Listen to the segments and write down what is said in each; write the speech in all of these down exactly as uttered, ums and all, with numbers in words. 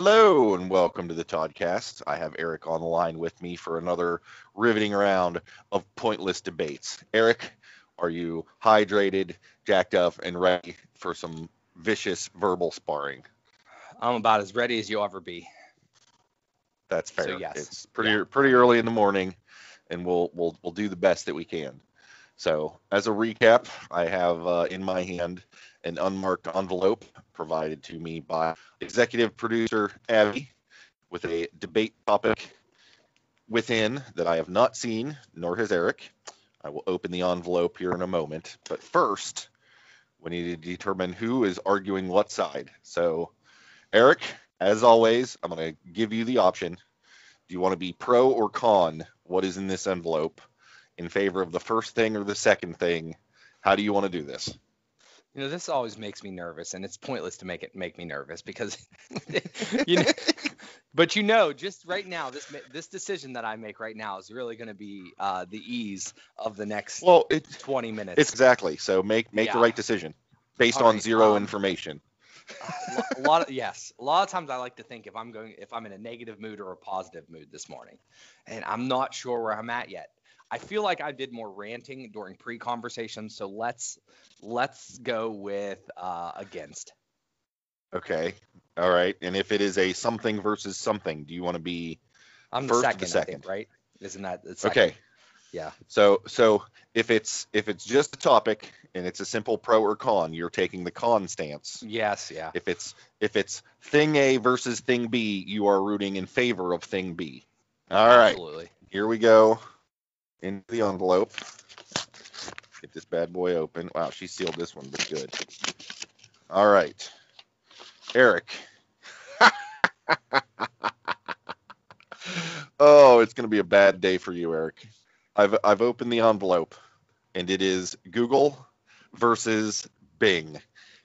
Hello and welcome to the Toddcast. I have Eric on the line with me for another riveting round of pointless debates. Eric, are you hydrated, jacked up, and ready for some vicious verbal sparring? I'm about as ready as you'll ever be. That's fair. So, yes. It's pretty yeah. pretty early in the morning, and we'll we'll we'll do the best that we can. So, as a recap, I have uh, in my hand an unmarked envelope provided to me by executive producer Abby with a debate topic within that I have not seen, nor has Eric. I will open the envelope here in a moment, but first, we need to determine who is arguing what side. So, Eric, as always, I'm going to give you the option. Do you want to be pro or con? What is in this envelope? In favor of the first thing or the second thing? How do you want to do this? You know, this always makes me nervous, and it's pointless to make it make me nervous because, you know, but you know, just right now, this this decision that I make right now is really going to be uh, the ease of the next well, it, twenty minutes. Exactly. So make make yeah. the right decision based All on right, zero um, information. a lot of yes a lot of times I like to think if I'm going if I'm in a negative mood or a positive mood this morning, and I'm not sure where I'm at yet. I feel like I did more ranting during pre-conversation, so let's let's go with uh against. Okay, all right. And if it is a something versus something, do you want to be I'm first the second, or the second? I think, right, isn't that the second? Okay, yeah. So so if it's if it's just a topic and it's a simple pro or con, you're taking the con stance. Yes. Yeah. If it's if it's thing A versus thing B, you are rooting in favor of thing B. All right, absolutely. Here we go. Into the envelope, get this bad boy open. Wow, she sealed this one, but good. All right, Eric. Oh, it's gonna be a bad day for you, Eric. I've I've opened the envelope, and it is Google versus Bing.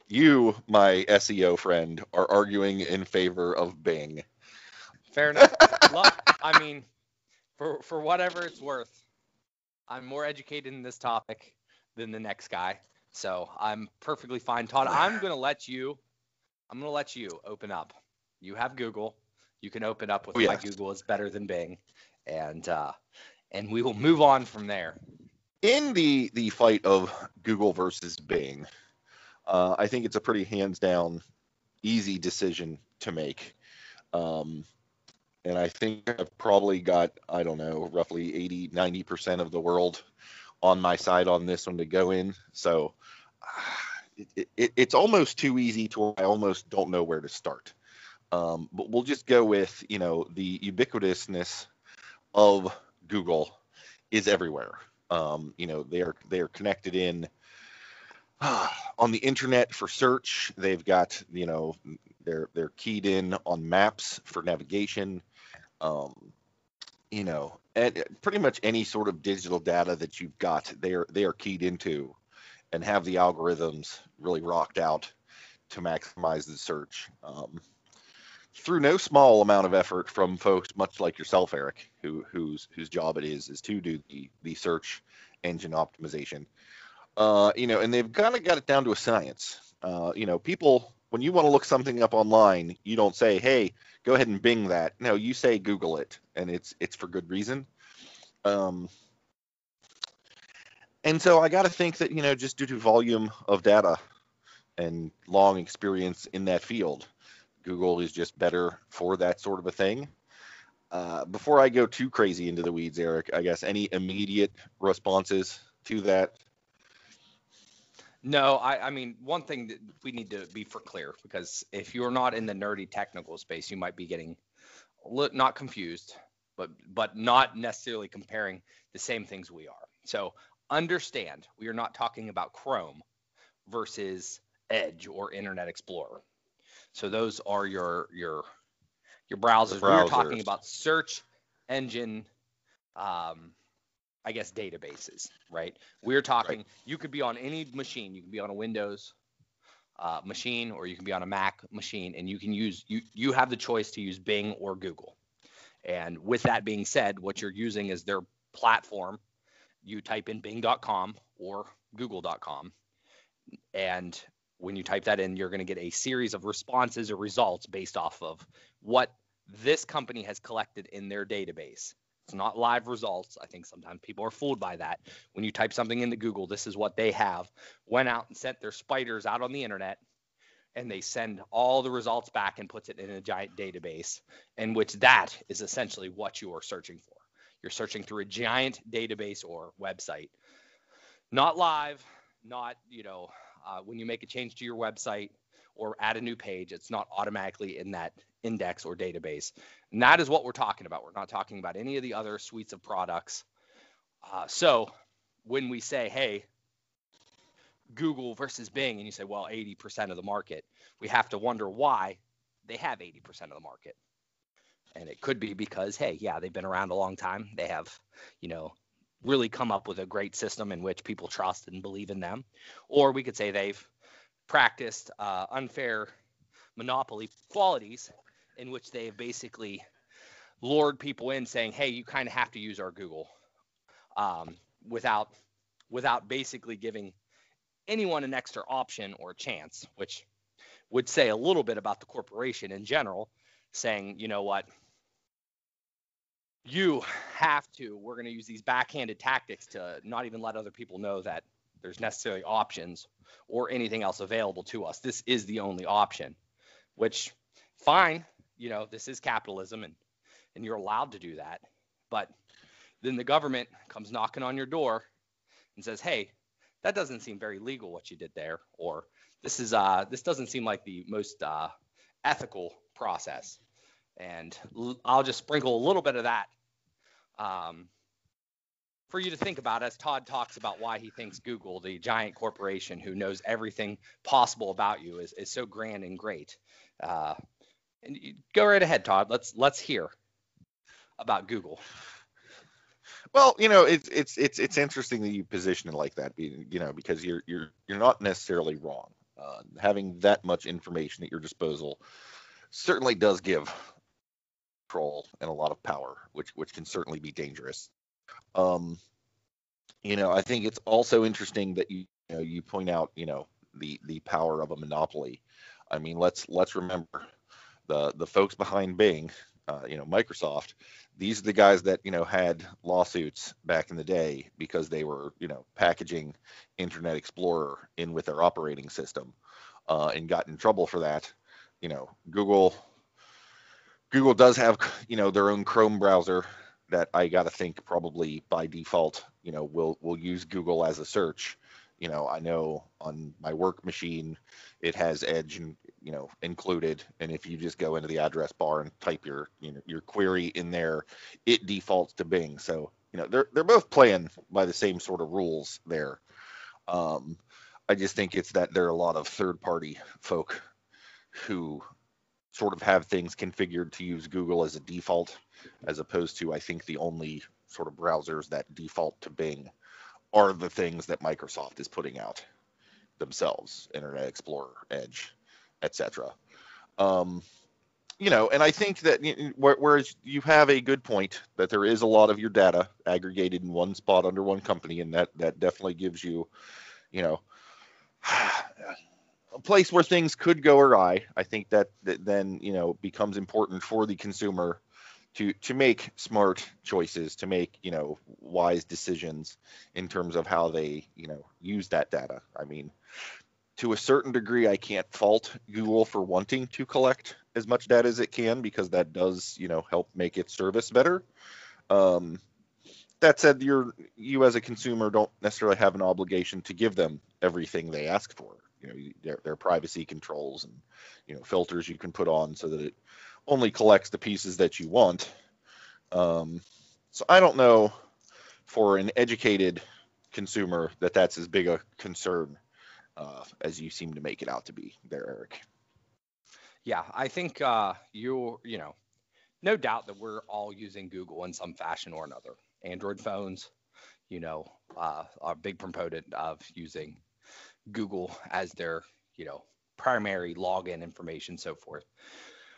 You, my S E O friend, are arguing in favor of Bing. Fair enough. I mean, for for whatever it's worth, I'm more educated in this topic than the next guy, so I'm perfectly fine. Todd, I'm gonna let you. I'm gonna let you open up. You have Google. You can open up with oh, yeah. why Google is better than Bing, and uh, and we will move on from there. In the the fight of Google versus Bing, uh, I think it's a pretty hands down, easy decision to make. Um, And I think I've probably got, I don't know, roughly eighty, ninety percent of the world on my side on this one to go in. So uh, it, it, it's almost too easy to, I almost don't know where to start. Um, but we'll just go with, you know, the ubiquitousness of Google is everywhere. Um, you know, they are, they are connected in uh, on the internet for search. They've got, you know, they're, they're keyed in on maps for navigation. Um, you know, and pretty much any sort of digital data that you've got, they are they are keyed into, and have the algorithms really rocked out to maximize the search um, through no small amount of effort from folks much like yourself, Eric, who whose whose job it is is to do the the search engine optimization. Uh, you know, and they've kind of got it down to a science. Uh, you know, people. When you want to look something up online, you don't say, hey, go ahead and Bing that. No, you say Google it, and it's it's for good reason. Um, and so I got to think that, you know, just due to volume of data and long experience in that field, Google is just better for that sort of a thing. Uh, before I go too crazy into the weeds, Eric, I guess any immediate responses to that? No, I, I mean, one thing that we need to be for clear, because if you're not in the nerdy technical space, you might be getting not confused, but but not necessarily comparing the same things we are. So understand, we are not talking about Chrome versus Edge or Internet Explorer. So those are your your your browsers. browsers. We're talking about search engine um, I guess, databases, right? We're talking, right. You could be on any machine. You can be on a Windows uh, machine, or you can be on a Mac machine, and you can use, you, you have the choice to use Bing or Google. And with that being said, what you're using is their platform. You type in Bing dot com or Google dot com, and when you type that in, you're going to get a series of responses or results based off of what this company has collected in their database. It's not live results. I think sometimes people are fooled by that. When you type something into Google, this is what they have, went out and sent their spiders out on the internet, and they send all the results back and puts it in a giant database, in which that is essentially what you are searching for. You're searching through a giant database or website. Not live, not, you know, uh, when you make a change to your website or add a new page, it's not automatically in that index or database. And that is what we're talking about. We're not talking about any of the other suites of products. Uh, so when we say, hey, Google versus Bing, and you say, well, eighty percent of the market, we have to wonder why they have eighty percent of the market. And it could be because, hey, yeah, they've been around a long time. They have, you know, really come up with a great system in which people trust and believe in them. Or we could say they've practiced uh, unfair monopoly qualities in which they have basically lured people in saying, hey, you kind of have to use our Google um, without without basically giving anyone an extra option or chance, which would say a little bit about the corporation in general, saying, you know what, you have to, we're going to use these backhanded tactics to not even let other people know that there's necessarily options or anything else available to us. This is the only option, which fine, you know, this is capitalism and, and you're allowed to do that. But then the government comes knocking on your door and says, hey, that doesn't seem very legal what you did there, or this is uh, this doesn't seem like the most uh, ethical process. And l- I'll just sprinkle a little bit of that um, for you to think about as Todd talks about why he thinks Google, the giant corporation who knows everything possible about you, is is so grand and great. Uh, and you, go right ahead, Todd. Let's let's hear about Google. Well, you know, it's it's it's it's interesting that you position it like that, you know, because you're you're you're not necessarily wrong. Uh, having that much information at your disposal certainly does give control and a lot of power, which which can certainly be dangerous. Um, you know, I think it's also interesting that you, you know you point out you know the the power of a monopoly. I mean, let's let's remember the the folks behind Bing. Uh, you know, Microsoft, these are the guys that, you know, had lawsuits back in the day because they were, you know, packaging Internet Explorer in with their operating system uh, and got in trouble for that. You know, Google, Google does have, you know, their own Chrome browser that I got to think probably by default, you know, will will use Google as a search. You know, I know on my work machine, it has Edge and, you know, included. And if you just go into the address bar and type your, you know, your query in there, it defaults to Bing. So, you know, they're they're both playing by the same sort of rules there. Um, I just think it's that there are a lot of third party folk who sort of have things configured to use Google as a default, as opposed to, I think, the only sort of browsers that default to Bing are the things that Microsoft is putting out themselves, Internet Explorer, Edge, et cetera. Um, you know, and I think that whereas you have a good point that there is a lot of your data aggregated in one spot under one company, and that, that definitely gives you, you know, a place where things could go awry. I think that, that then, you know, becomes important for the consumer to to make smart choices, to make, you know, wise decisions in terms of how they, you know, use that data. I mean, to a certain degree, I can't fault Google for wanting to collect as much data as it can, because that does, you know, help make its service better. Um, that said, you're, you as a consumer don't necessarily have an obligation to give them everything they ask for. You know, their, their privacy controls and, you know, filters you can put on so that it only collects the pieces that you want. Um, so I don't know, for an educated consumer, that that's as big a concern uh, as you seem to make it out to be there, Eric. Yeah, I think uh, you're, you know, no doubt that we're all using Google in some fashion or another. Android phones, you know, uh, are a big proponent of using Google as their, you know, primary login information, so forth.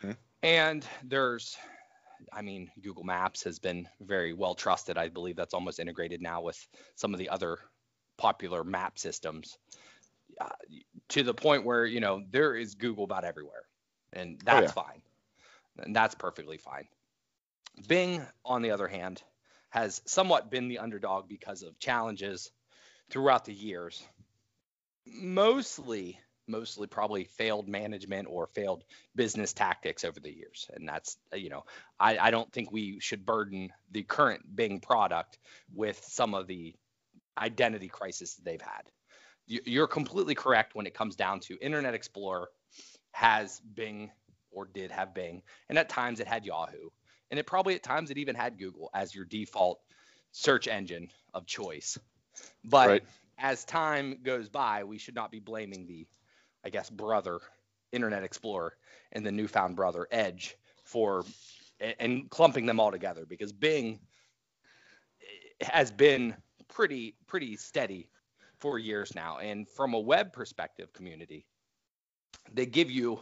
Mm-hmm. And there's, I mean, Google Maps has been very well trusted. I believe that's almost integrated now with some of the other popular map systems, uh, to the point where, you know, there is Google about everywhere, and that's oh, yeah. fine. And that's perfectly fine. Bing, on the other hand, has somewhat been the underdog because of challenges throughout the years. Mostly, mostly probably failed management or failed business tactics over the years. And that's, you know, I, I don't think we should burden the current Bing product with some of the identity crisis that they've had. You're completely correct when it comes down to Internet Explorer has Bing, or did have Bing, and at times it had Yahoo, and it probably at times it even had Google as your default search engine of choice. But right. as time goes by, we should not be blaming the, I guess, brother Internet Explorer and the newfound brother Edge for and, and clumping them all together, because Bing has been pretty pretty steady for years now. And from a web perspective, community, they give you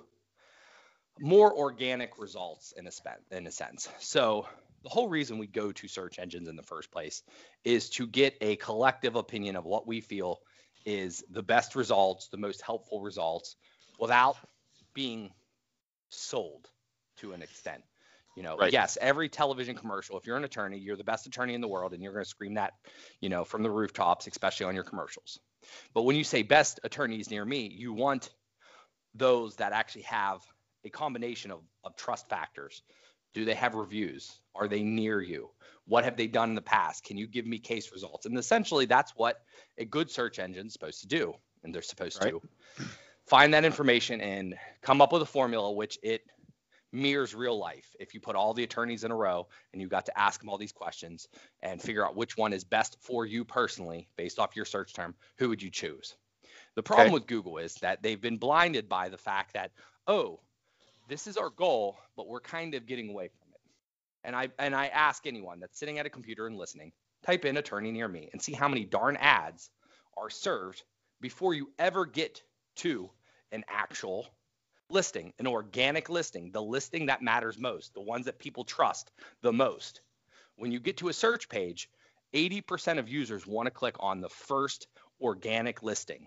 more organic results in a, spen- in a sense. So the whole reason we go to search engines in the first place is to get a collective opinion of what we feel is the best results, the most helpful results, without being sold to an extent. You know, right. yes, every television commercial, if you're an attorney, you're the best attorney in the world, and you're going to scream that, you know, from the rooftops, especially on your commercials. But when you say best attorneys near me, you want those that actually have a combination of, of trust factors. Do they have reviews? Are they near you? What have they done in the past? Can you give me case results? And essentially, that's what a good search engine is supposed to do. And they're supposed right. to find that information and come up with a formula which it mirrors real life. If you put all the attorneys in a row and you got to ask them all these questions and figure out which one is best for you personally, based off your search term, who would you choose? The problem okay. with Google is that they've been blinded by the fact that, oh, this is our goal, but we're kind of getting away from it. And I and I ask anyone that's sitting at a computer and listening, type in attorney near me and see how many darn ads are served before you ever get to an actual listing, an organic listing, the listing that matters most, the ones that people trust the most. When you get to a search page, eighty percent of users want to click on the first organic listing.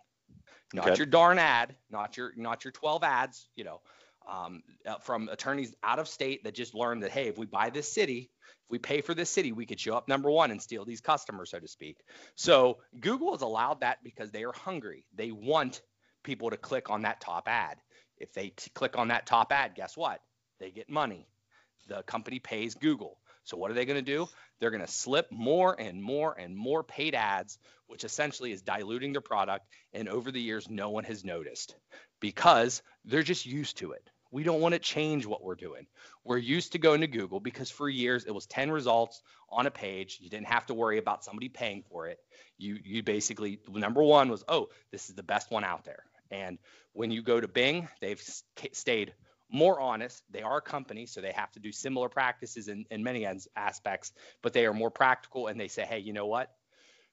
Not okay. your darn ad, not your not your twelve ads, you know. Um, from attorneys out of state that just learned that, hey, if we buy this city, if we pay for this city, we could show up number one and steal these customers, so to speak. So Google has allowed that because they are hungry. They want people to click on that top ad. If they t- click on that top ad, guess what? They get money. The company pays Google. So what are they going to do? They're going to slip more and more and more paid ads, which essentially is diluting their product. And over the years, no one has noticed because they're just used to it. We don't want to change what we're doing. We're used to going to Google because for years it was ten results on a page. You didn't have to worry about somebody paying for it. You you basically, number one was, oh, this is the best one out there. And when you go to Bing, they've stayed more honest. They are a company, so they have to do similar practices in, in many aspects, but they are more practical and they say, hey, you know what?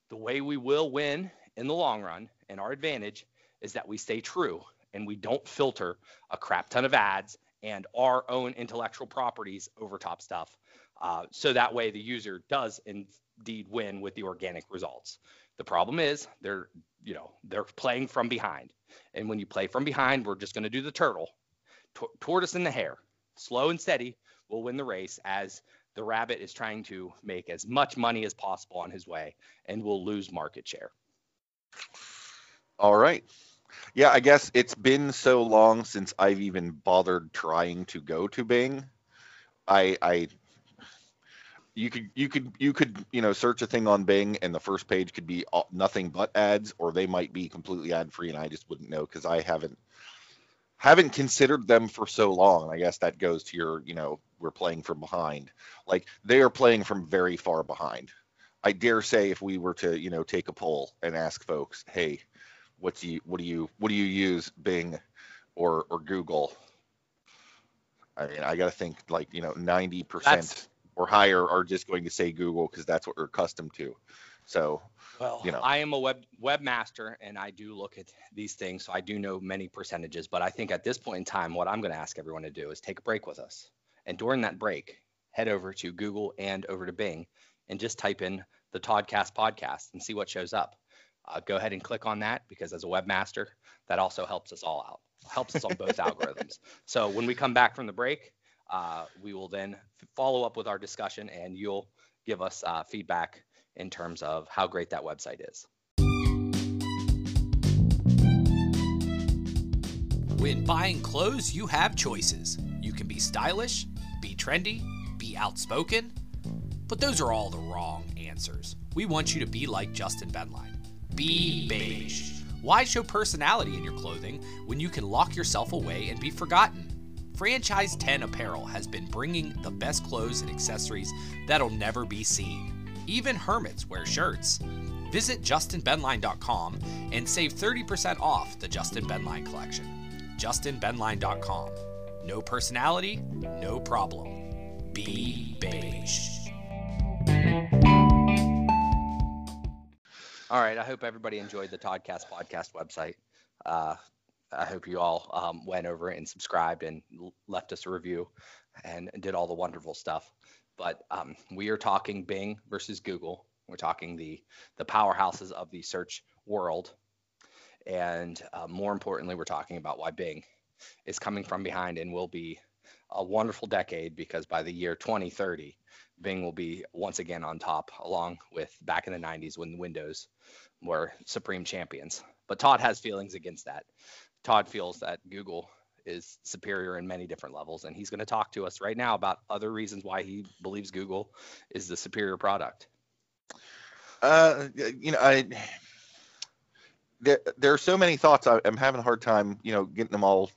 The way we will win in the long run and our advantage is that we stay true. And we don't filter a crap ton of ads and our own intellectual properties over top stuff. Uh, so that way the user does indeed win with the organic results. The problem is they're, you know, they're playing from behind. And when you play from behind, we're just going to do the turtle, T- tortoise and the hare. Slow and steady will win the race as the rabbit is trying to make as much money as possible on his way and will lose market share. All right. Yeah, I guess it's been so long since I've even bothered trying to go to Bing. I, I, you could, you could, you could, you know, search a thing on Bing, and the first page could be all, nothing but ads, or they might be completely ad-free, and I just wouldn't know because I haven't, haven't considered them for so long. I guess that goes to your, you know, we're playing from behind. Like they are playing from very far behind. I dare say, if we were to, you know, take a poll and ask folks, hey. What do you what do you what do you use Bing or or Google? I mean, I gotta think like you know ninety percent or higher are just going to say Google because that's what we're accustomed to. So, well, you know. I am a web webmaster and I do look at these things. So I do know many percentages, but I think at this point in time, what I'm going to ask everyone to do is take a break with us. And during that break, head over to Google and over to Bing and just type in the Toddcast podcast and see what shows up. Uh, go ahead and click on that because as a webmaster, that also helps us all out, helps us on both algorithms. So when we come back from the break, uh, we will then follow up with our discussion and you'll give us uh, feedback in terms of how great that website is. When buying clothes, you have choices. You can be stylish, be trendy, be outspoken, but those are all the wrong answers. We want you to be like Justin Benline. Be beige. Why show personality in your clothing when you can lock yourself away and be forgotten? Franchise ten Apparel has been bringing the best clothes and accessories that'll never be seen. Even hermits wear shirts. Visit justin benline dot com and save thirty percent off the Justin Benline collection. justin benline dot com. No personality, no problem. Be beige. All right, I hope everybody enjoyed the Toddcast podcast website. Uh, I hope you all um, went over and subscribed and left us a review and did all the wonderful stuff. But um, we are talking Bing versus Google. We're talking the the powerhouses of the search world. And uh, more importantly, we're talking about why Bing is coming from behind and will be a wonderful decade because by the year twenty thirty, Bing will be once again on top, along with back in the nineties when Windows were supreme champions. But Todd has feelings against that. Todd feels that Google is superior in many different levels, and he's going to talk to us right now about other reasons why he believes Google is the superior product. Uh, you know, I there, there are so many thoughts. I, I'm having a hard time, you know, getting them all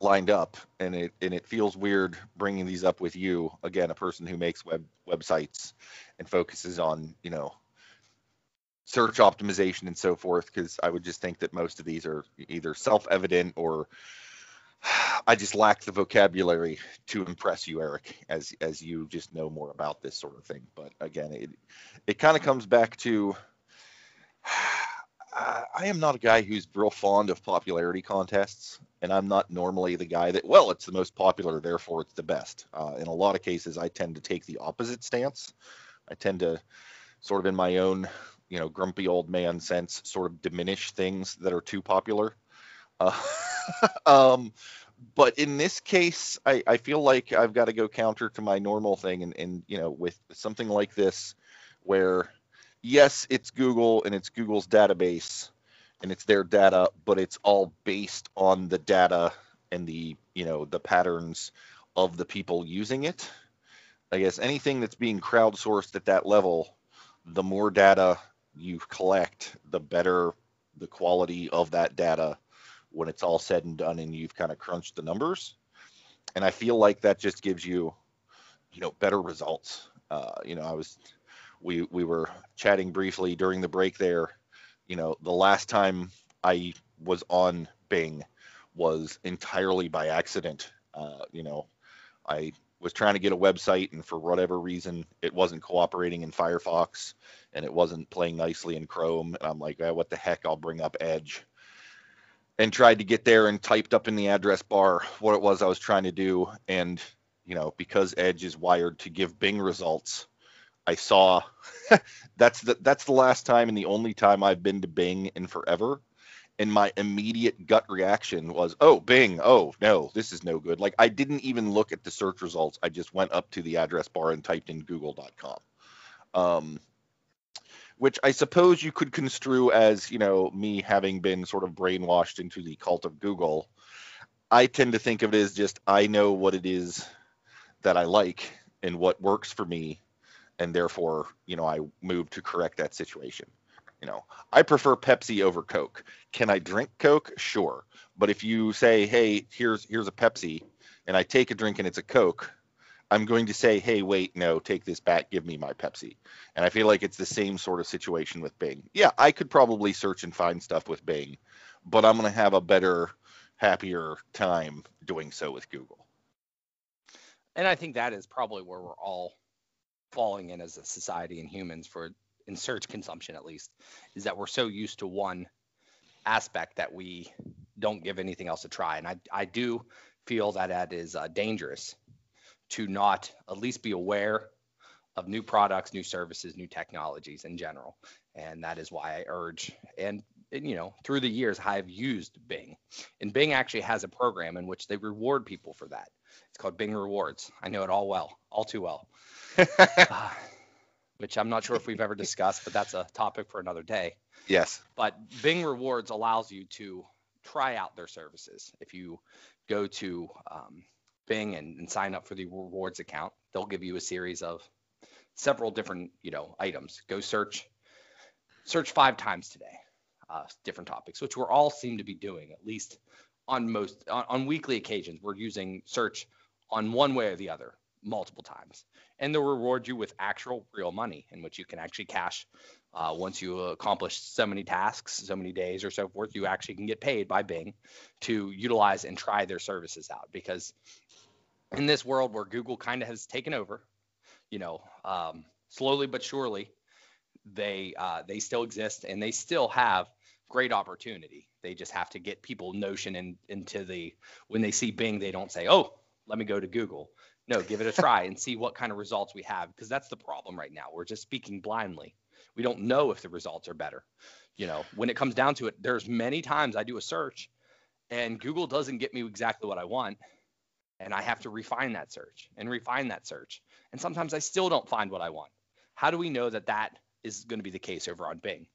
lined up, and it and it feels weird bringing these up with you again, a person who makes web websites and focuses on, you know, search optimization and so forth, because I would just think that most of these are either self-evident or I just lack the vocabulary to impress you, Eric, as as you just know more about this sort of thing. But again, it it kind of comes back to uh, I am not a guy who's real fond of popularity contests, and I'm not normally the guy that, well, it's the most popular, therefore it's the best. Uh, in a lot of cases, I tend to take the opposite stance. I tend to sort of in my own, you know, grumpy old man sense, sort of diminish things that are too popular. Uh, um, but in this case, I, I feel like I've got to go counter to my normal thing. And, and, you know, with something like this, where, yes, it's Google and it's Google's database and it's their data, but it's all based on the data and the, you know, the patterns of the people using it. I guess anything that's being crowdsourced at that level, the more data you collect, the better the quality of that data when it's all said and done and you've kind of crunched the numbers. And I feel like that just gives you, you know, better results. Uh, you know, I was, we, we were chatting briefly during the break there. You know, the last time I was on Bing was entirely by accident. Uh, you know, I was trying to get a website and for whatever reason, it wasn't cooperating in Firefox and it wasn't playing nicely in Chrome. And I'm like, eh, what the heck, I'll bring up Edge. And tried to get there and typed up in the address bar what it was I was trying to do. And, you know, because Edge is wired to give Bing results, I saw that's the that's the last time and the only time I've been to Bing in forever. And my immediate gut reaction was, oh, Bing, oh, no, this is no good. Like, I didn't even look at the search results. I just went up to the address bar and typed in google dot com, um, which I suppose you could construe as, you know, me having been sort of brainwashed into the cult of Google. I tend to think of it as just I know what it is that I like and what works for me, and therefore, you know, I move to correct that situation. You know, I prefer Pepsi over Coke. Can I drink Coke? Sure. But if you say, hey, here's here's a Pepsi, and I take a drink and it's a Coke, I'm going to say, hey, wait, no, take this back. Give me my Pepsi. And I feel like it's the same sort of situation with Bing. Yeah, I could probably search and find stuff with Bing, but I'm going to have a better, happier time doing so with Google. And I think that is probably where we're all falling in as a society and humans for in search consumption, at least, is that we're so used to one aspect that we don't give anything else a try. And I, I do feel that that is uh, dangerous to not at least be aware of new products, new services, new technologies in general. And that is why I urge, and, and, you know, through the years, I've used Bing. And Bing actually has a program in which they reward people for that. It's called Bing Rewards. I know it all well, all too well, uh, which I'm not sure if we've ever discussed, but that's a topic for another day. Yes. But Bing Rewards allows you to try out their services. If you go to um, Bing and, and sign up for the rewards account, they'll give you a series of several different, you know, items. Go search, search five times today, uh, different topics, which we're all seem to be doing, at least on most, on, on weekly occasions. We're using search on one way or the other multiple times, and they'll reward you with actual real money in which you can actually cash uh, once you accomplish so many tasks, so many days or so forth. You actually can get paid by Bing to utilize and try their services out, because in this world where Google kind of has taken over, you know, um, slowly but surely, they uh, they still exist and they still have great opportunity. They just have to get people notion in, into the, when they see Bing, they don't say, oh, let me go to Google. No, give it a try and see what kind of results we have, because that's the problem right now. We're just speaking blindly. We don't know if the results are better. You know, when it comes down to it, there's many times I do a search and Google doesn't get me exactly what I want. And I have to refine that search and refine that search. And sometimes I still don't find what I want. How do we know that that is going to be the case over on Bing?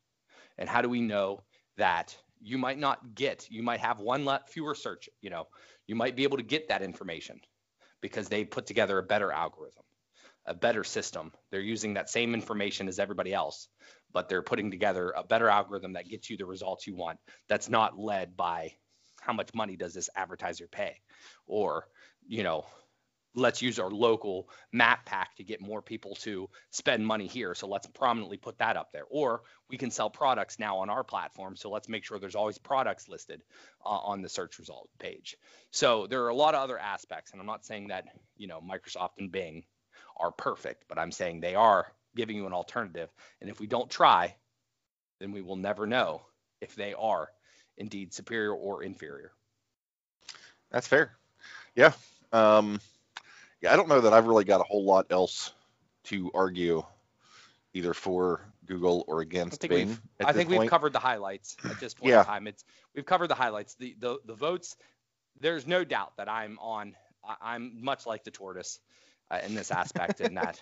And how do we know that you might not get, you might have one fewer search, you know, you might be able to get that information because they put together a better algorithm, a better system. They're using that same information as everybody else, but they're putting together a better algorithm that gets you the results you want. That's not led by how much money does this advertiser pay, or, you know, let's use our local map pack to get more people to spend money here, so let's prominently put that up there. Or we can sell products now on our platform, so let's make sure there's always products listed uh, on the search result page. So there are a lot of other aspects, and I'm not saying that, you know, Microsoft and Bing are perfect, but I'm saying they are giving you an alternative. And if we don't try, then we will never know if they are indeed superior or inferior. That's fair. Yeah. Um... Yeah, I don't know that I've really got a whole lot else to argue either for Google or against Bing. I think we've covered the highlights at this point in time. It's we've covered the highlights. The, the the votes, there's no doubt that I'm on I'm much like the tortoise uh, in this aspect, in that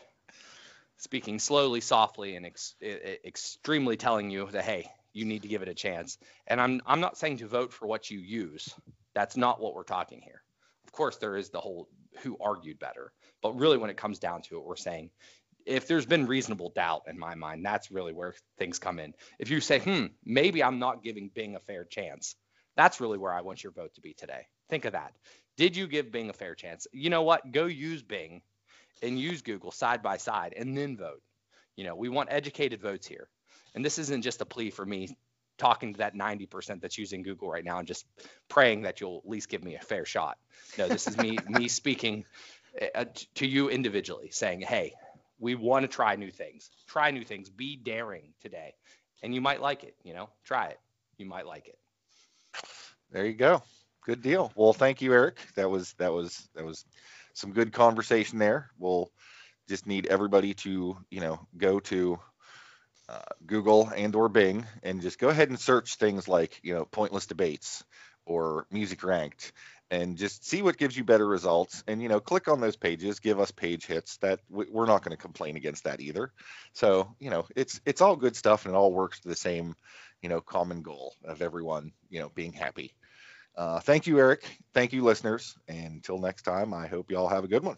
speaking slowly, softly, and ex, extremely telling you that, hey, you need to give it a chance. And I'm I'm not saying to vote for what you use. That's not what we're talking here. Of course, there is the whole who argued better, but really when it comes down to it, we're saying if there's been reasonable doubt, in my mind, that's really where things come in. If you say, hmm, maybe I'm not giving Bing a fair chance, that's really where I want your vote to be today. Think of that. Did you give Bing a fair chance? You know what? Go use Bing and use Google side by side and then vote. You know, we want educated votes here. And this isn't just a plea for me talking to that ninety percent that's using Google right now and just praying that you'll at least give me a fair shot. No, this is me me speaking uh, to you individually, saying, hey, we want to try new things. Try new things. Be daring today. And you might like it, you know, try it. You might like it. There you go. Good deal. Well, thank you, Eric. That was, that was, that was some good conversation there. We'll just need everybody to, you know, go to Uh, Google and or Bing and just go ahead and search things like, you know, Pointless Debates or Music Ranked, and just see what gives you better results. And, you know, click on those pages, give us page hits. That we're not going to complain against that either. So, you know, it's it's all good stuff, and it all works to the same, you know, common goal of everyone, you know, being happy. Uh, thank you, Eric. Thank you, listeners. And until next time, I hope you all have a good one.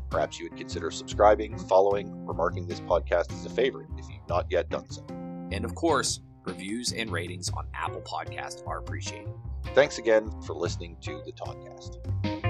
Perhaps you would consider subscribing, following, or marking this podcast as a favorite if you've not yet done so. And of course, reviews and ratings on Apple Podcasts are appreciated. Thanks again for listening to the Toddcast.